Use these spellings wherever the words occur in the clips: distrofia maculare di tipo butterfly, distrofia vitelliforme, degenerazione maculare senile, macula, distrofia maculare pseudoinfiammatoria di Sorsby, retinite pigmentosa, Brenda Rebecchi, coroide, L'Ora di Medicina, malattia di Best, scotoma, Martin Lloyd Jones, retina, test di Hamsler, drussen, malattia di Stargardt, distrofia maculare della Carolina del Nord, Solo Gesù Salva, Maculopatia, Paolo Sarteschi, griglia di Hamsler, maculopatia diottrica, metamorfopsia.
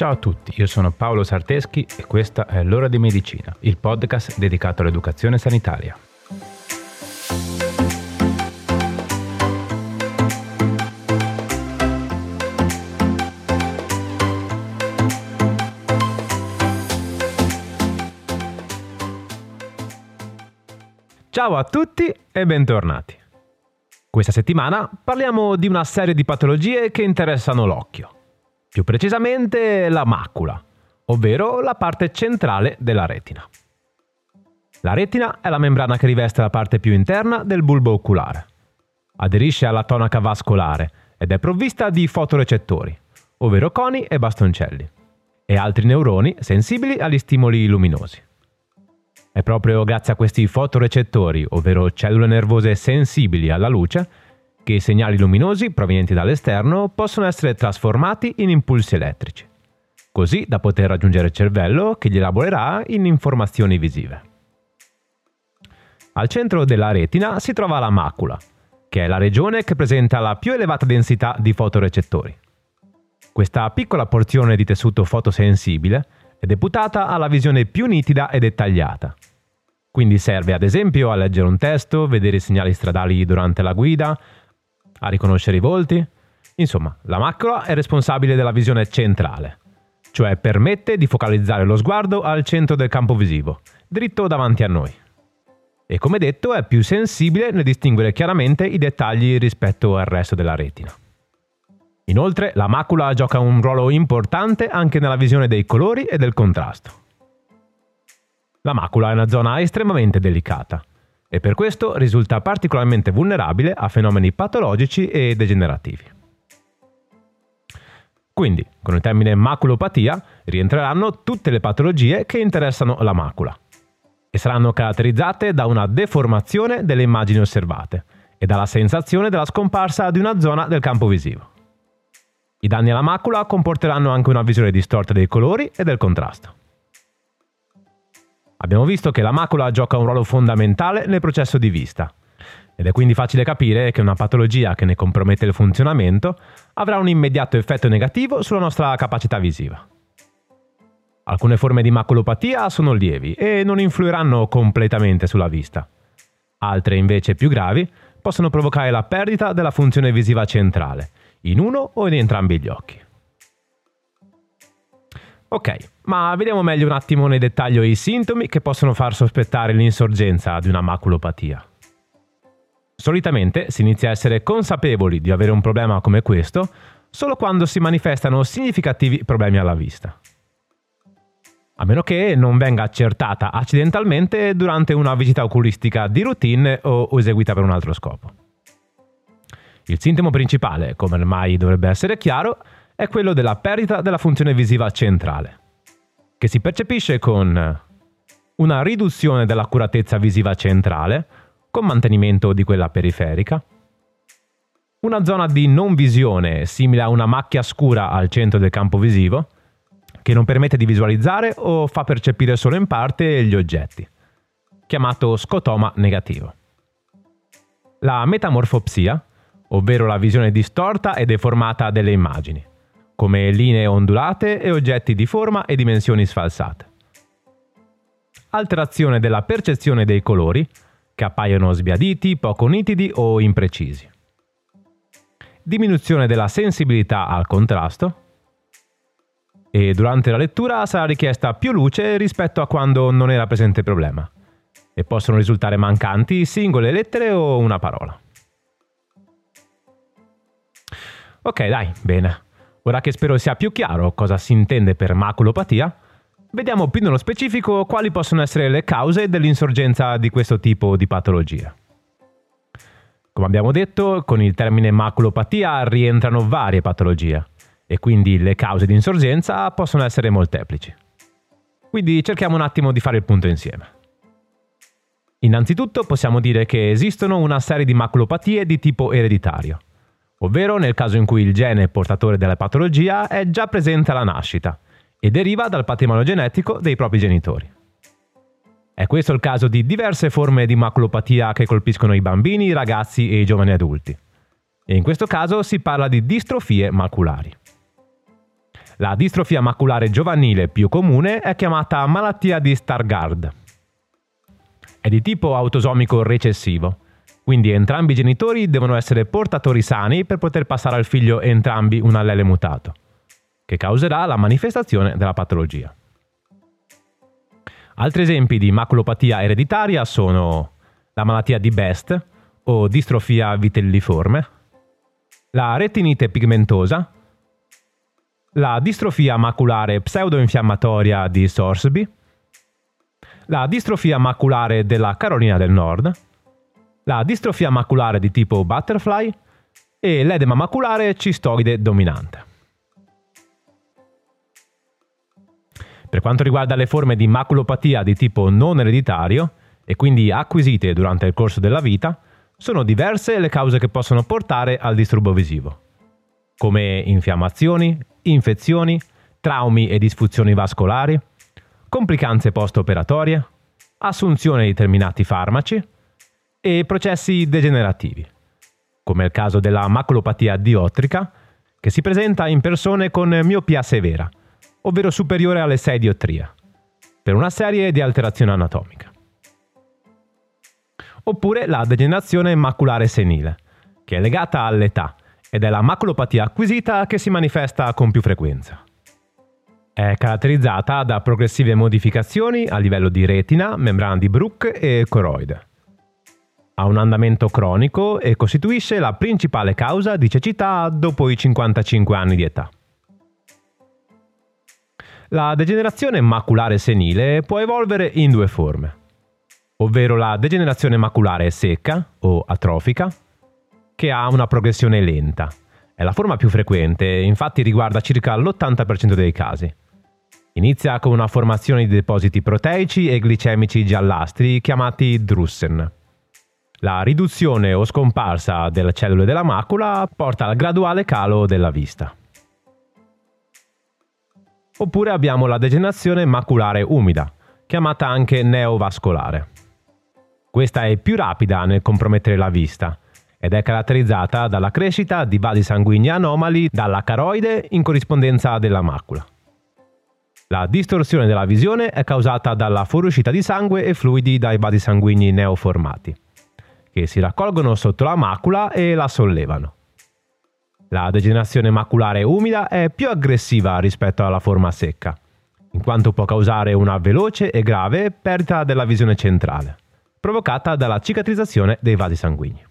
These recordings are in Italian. Ciao a tutti, io sono Paolo Sarteschi e questa è L'Ora di Medicina, il podcast dedicato all'educazione sanitaria. Ciao a tutti e bentornati. Questa settimana parliamo di una serie di patologie che interessano l'occhio, più precisamente la macula, ovvero la parte centrale della retina. La retina è la membrana che riveste la parte più interna del bulbo oculare. Aderisce alla tonaca vascolare ed è provvista di fotorecettori, ovvero coni e bastoncelli, e altri neuroni sensibili agli stimoli luminosi. È proprio grazie a questi fotorecettori, ovvero cellule nervose sensibili alla luce, che i segnali luminosi provenienti dall'esterno possono essere trasformati in impulsi elettrici, così da poter raggiungere il cervello che li elaborerà in informazioni visive. Al centro della retina si trova la macula, che è la regione che presenta la più elevata densità di fotorecettori. Questa piccola porzione di tessuto fotosensibile è deputata alla visione più nitida e dettagliata. Quindi serve ad esempio a leggere un testo, vedere i segnali stradali durante la guida, a riconoscere i volti. Insomma, la macula è responsabile della visione centrale, cioè permette di focalizzare lo sguardo al centro del campo visivo, dritto davanti a noi. E come detto è più sensibile nel distinguere chiaramente i dettagli rispetto al resto della retina. Inoltre, la macula gioca un ruolo importante anche nella visione dei colori e del contrasto. La macula è una zona estremamente delicata e per questo risulta particolarmente vulnerabile a fenomeni patologici e degenerativi. Quindi, con il termine maculopatia rientreranno tutte le patologie che interessano la macula e saranno caratterizzate da una deformazione delle immagini osservate e dalla sensazione della scomparsa di una zona del campo visivo. I danni alla macula comporteranno anche una visione distorta dei colori e del contrasto. Abbiamo visto che la macula gioca un ruolo fondamentale nel processo di vista, ed è quindi facile capire che una patologia che ne compromette il funzionamento avrà un immediato effetto negativo sulla nostra capacità visiva. Alcune forme di maculopatia sono lievi e non influiranno completamente sulla vista. Altre, invece più gravi, possono provocare la perdita della funzione visiva centrale, in uno o in entrambi gli occhi. Ok, ma vediamo meglio un attimo nel dettaglio i sintomi che possono far sospettare l'insorgenza di una maculopatia. Solitamente si inizia a essere consapevoli di avere un problema come questo solo quando si manifestano significativi problemi alla vista, a meno che non venga accertata accidentalmente durante una visita oculistica di routine o eseguita per un altro scopo. Il sintomo principale, come ormai dovrebbe essere chiaro, è quello della perdita della funzione visiva centrale, che si percepisce con una riduzione dell'accuratezza visiva centrale, con mantenimento di quella periferica, una zona di non visione simile a una macchia scura al centro del campo visivo, che non permette di visualizzare o fa percepire solo in parte gli oggetti, chiamato scotoma negativo. La metamorfopsia, ovvero la visione distorta e deformata delle immagini, come linee ondulate e oggetti di forma e dimensioni sfalsate. Alterazione della percezione dei colori, che appaiono sbiaditi, poco nitidi o imprecisi. Diminuzione della sensibilità al contrasto. E durante la lettura sarà richiesta più luce rispetto a quando non era presente il problema, e possono risultare mancanti singole lettere o una parola. Ok, dai, bene. Ora che spero sia più chiaro cosa si intende per maculopatia, vediamo più nello specifico quali possono essere le cause dell'insorgenza di questo tipo di patologia. Come abbiamo detto, con il termine maculopatia rientrano varie patologie e quindi le cause di insorgenza possono essere molteplici. Quindi cerchiamo un attimo di fare il punto insieme. Innanzitutto possiamo dire che esistono una serie di maculopatie di tipo ereditario, ovvero nel caso in cui il gene portatore della patologia è già presente alla nascita e deriva dal patrimonio genetico dei propri genitori. È questo il caso di diverse forme di maculopatia che colpiscono i bambini, i ragazzi e i giovani adulti, e in questo caso si parla di distrofie maculari. La distrofia maculare giovanile più comune è chiamata malattia di Stargardt. È di tipo autosomico recessivo, quindi entrambi i genitori devono essere portatori sani per poter passare al figlio entrambi un allele mutato, che causerà la manifestazione della patologia. Altri esempi di maculopatia ereditaria sono la malattia di Best o distrofia vitelliforme, la retinite pigmentosa, la distrofia maculare pseudoinfiammatoria di Sorsby, la distrofia maculare della Carolina del Nord, la distrofia maculare di tipo butterfly e l'edema maculare cistoide dominante. Per quanto riguarda le forme di maculopatia di tipo non ereditario, e quindi acquisite durante il corso della vita, sono diverse le cause che possono portare al disturbo visivo, come infiammazioni, infezioni, traumi e disfunzioni vascolari, complicanze post-operatorie, assunzione di determinati farmaci e processi degenerativi, come il caso della maculopatia diottrica, che si presenta in persone con miopia severa, ovvero superiore alle 6 diottrie, per una serie di alterazioni anatomiche. Oppure la degenerazione maculare senile, che è legata all'età ed è la maculopatia acquisita che si manifesta con più frequenza. È caratterizzata da progressive modificazioni a livello di retina, membrana di Bruch e coroide. Ha un andamento cronico e costituisce la principale causa di cecità dopo i 55 anni di età. La degenerazione maculare senile può evolvere in due forme, ovvero la degenerazione maculare secca o atrofica, che ha una progressione lenta. È la forma più frequente, infatti riguarda circa l'80% dei casi. Inizia con una formazione di depositi proteici e glicemici giallastri chiamati drussen. La riduzione o scomparsa delle cellule della macula porta al graduale calo della vista. Oppure abbiamo la degenerazione maculare umida, chiamata anche neovascolare. Questa è più rapida nel compromettere la vista ed è caratterizzata dalla crescita di vasi sanguigni anomali dalla caroide in corrispondenza della macula. La distorsione della visione è causata dalla fuoriuscita di sangue e fluidi dai vasi sanguigni neoformati, che si raccolgono sotto la macula e la sollevano. La degenerazione maculare umida è più aggressiva rispetto alla forma secca, in quanto può causare una veloce e grave perdita della visione centrale, provocata dalla cicatrizzazione dei vasi sanguigni.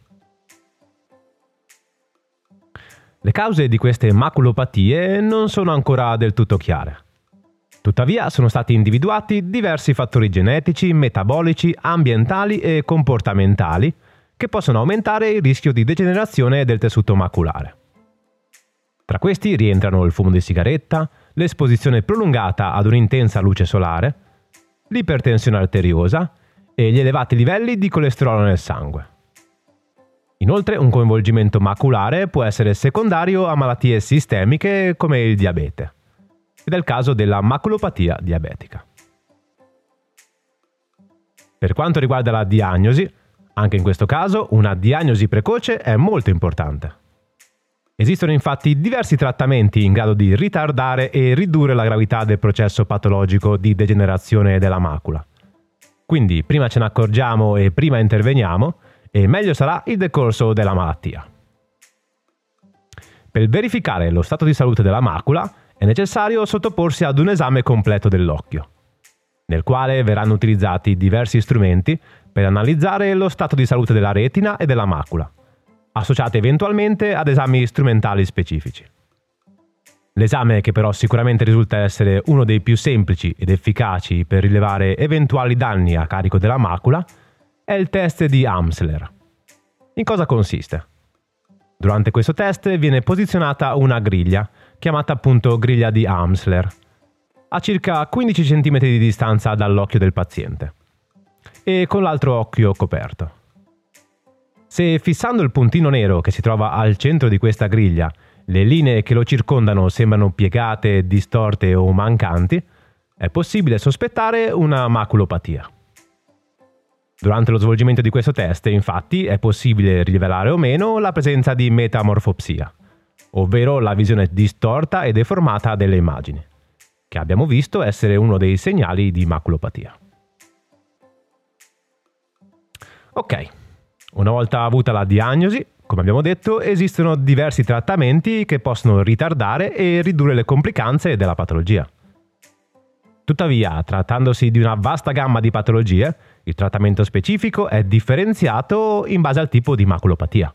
Le cause di queste maculopatie non sono ancora del tutto chiare. Tuttavia sono stati individuati diversi fattori genetici, metabolici, ambientali e comportamentali che possono aumentare il rischio di degenerazione del tessuto maculare. Tra questi rientrano il fumo di sigaretta, l'esposizione prolungata ad un'intensa luce solare, l'ipertensione arteriosa e gli elevati livelli di colesterolo nel sangue. Inoltre, un coinvolgimento maculare può essere secondario a malattie sistemiche come il diabete, ed è il caso della maculopatia diabetica. Per quanto riguarda la diagnosi, anche in questo caso una diagnosi precoce è molto importante. Esistono infatti diversi trattamenti in grado di ritardare e ridurre la gravità del processo patologico di degenerazione della macula. Quindi prima ce ne accorgiamo e prima interveniamo, e meglio sarà il decorso della malattia. Per verificare lo stato di salute della macula è necessario sottoporsi ad un esame completo dell'occhio, nel quale verranno utilizzati diversi strumenti per analizzare lo stato di salute della retina e della macula, associate eventualmente ad esami strumentali specifici. L'esame, che però sicuramente risulta essere uno dei più semplici ed efficaci per rilevare eventuali danni a carico della macula, è il test di Hamsler. In cosa consiste? Durante questo test viene posizionata una griglia, chiamata appunto griglia di Hamsler, a circa 15 cm di distanza dall'occhio del paziente, e con l'altro occhio coperto. Se fissando il puntino nero che si trova al centro di questa griglia, le linee che lo circondano sembrano piegate, distorte o mancanti, è possibile sospettare una maculopatia. Durante lo svolgimento di questo test, infatti, è possibile rivelare o meno la presenza di metamorfopsia, ovvero la visione distorta e deformata delle immagini, che abbiamo visto essere uno dei segnali di maculopatia. Ok, una volta avuta la diagnosi, come abbiamo detto, esistono diversi trattamenti che possono ritardare e ridurre le complicanze della patologia. Tuttavia, trattandosi di una vasta gamma di patologie, il trattamento specifico è differenziato in base al tipo di maculopatia.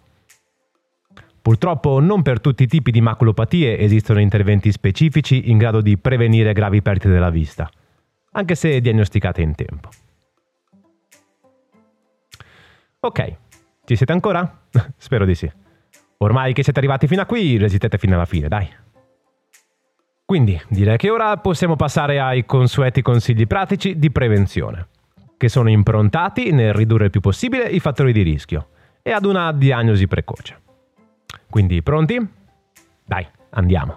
Purtroppo non per tutti i tipi di maculopatie esistono interventi specifici in grado di prevenire gravi perdite della vista, anche se diagnosticate in tempo. Ok, ci siete ancora? Spero di sì. Ormai che siete arrivati fino a qui, resistete fino alla fine, dai. Quindi, direi che ora possiamo passare ai consueti consigli pratici di prevenzione, che sono improntati nel ridurre il più possibile i fattori di rischio e ad una diagnosi precoce. Quindi pronti? Dai, andiamo!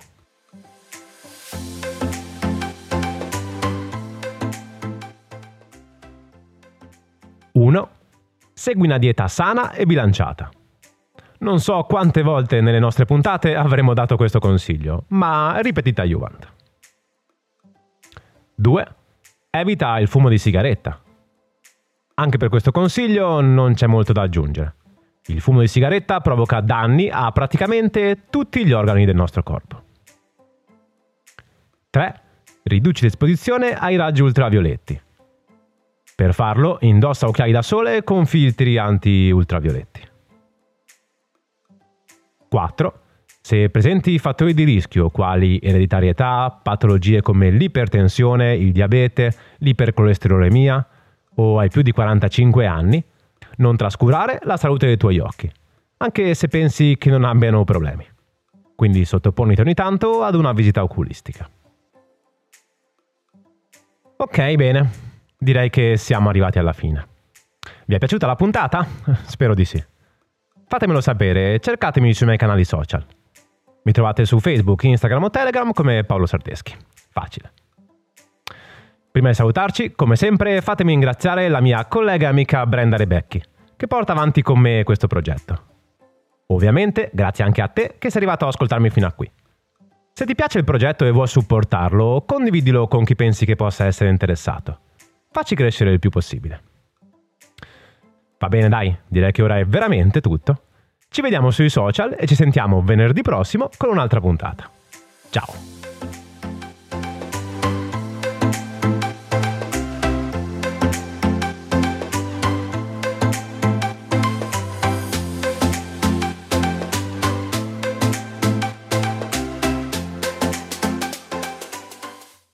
Uno. Segui una dieta sana e bilanciata. Non so quante volte nelle nostre puntate avremo dato questo consiglio, ma ripetita iuvant. 2. Evita il fumo di sigaretta. Anche per questo consiglio non c'è molto da aggiungere. Il fumo di sigaretta provoca danni a praticamente tutti gli organi del nostro corpo. 3. Riduci l'esposizione ai raggi ultravioletti. Per farlo, indossa occhiali da sole con filtri anti-ultravioletti. 4. Se presenti fattori di rischio, quali ereditarietà, patologie come l'ipertensione, il diabete, l'ipercolesterolemia, o hai più di 45 anni, non trascurare la salute dei tuoi occhi, anche se pensi che non abbiano problemi. Quindi sottoponiti ogni tanto ad una visita oculistica. Ok, bene. Direi che siamo arrivati alla fine. Vi è piaciuta la puntata? Spero di sì. Fatemelo sapere e cercatemi sui miei canali social. Mi trovate su Facebook, Instagram o Telegram come Paolo Sarteschi. Facile. Prima di salutarci, come sempre, fatemi ringraziare la mia collega e amica Brenda Rebecchi, che porta avanti con me questo progetto. Ovviamente, grazie anche a te che sei arrivato ad ascoltarmi fino a qui. Se ti piace il progetto e vuoi supportarlo, condividilo con chi pensi che possa essere interessato. Facci crescere il più possibile. Va bene, dai, direi che ora è veramente tutto. Ci vediamo sui social e ci sentiamo venerdì prossimo con un'altra puntata. Ciao!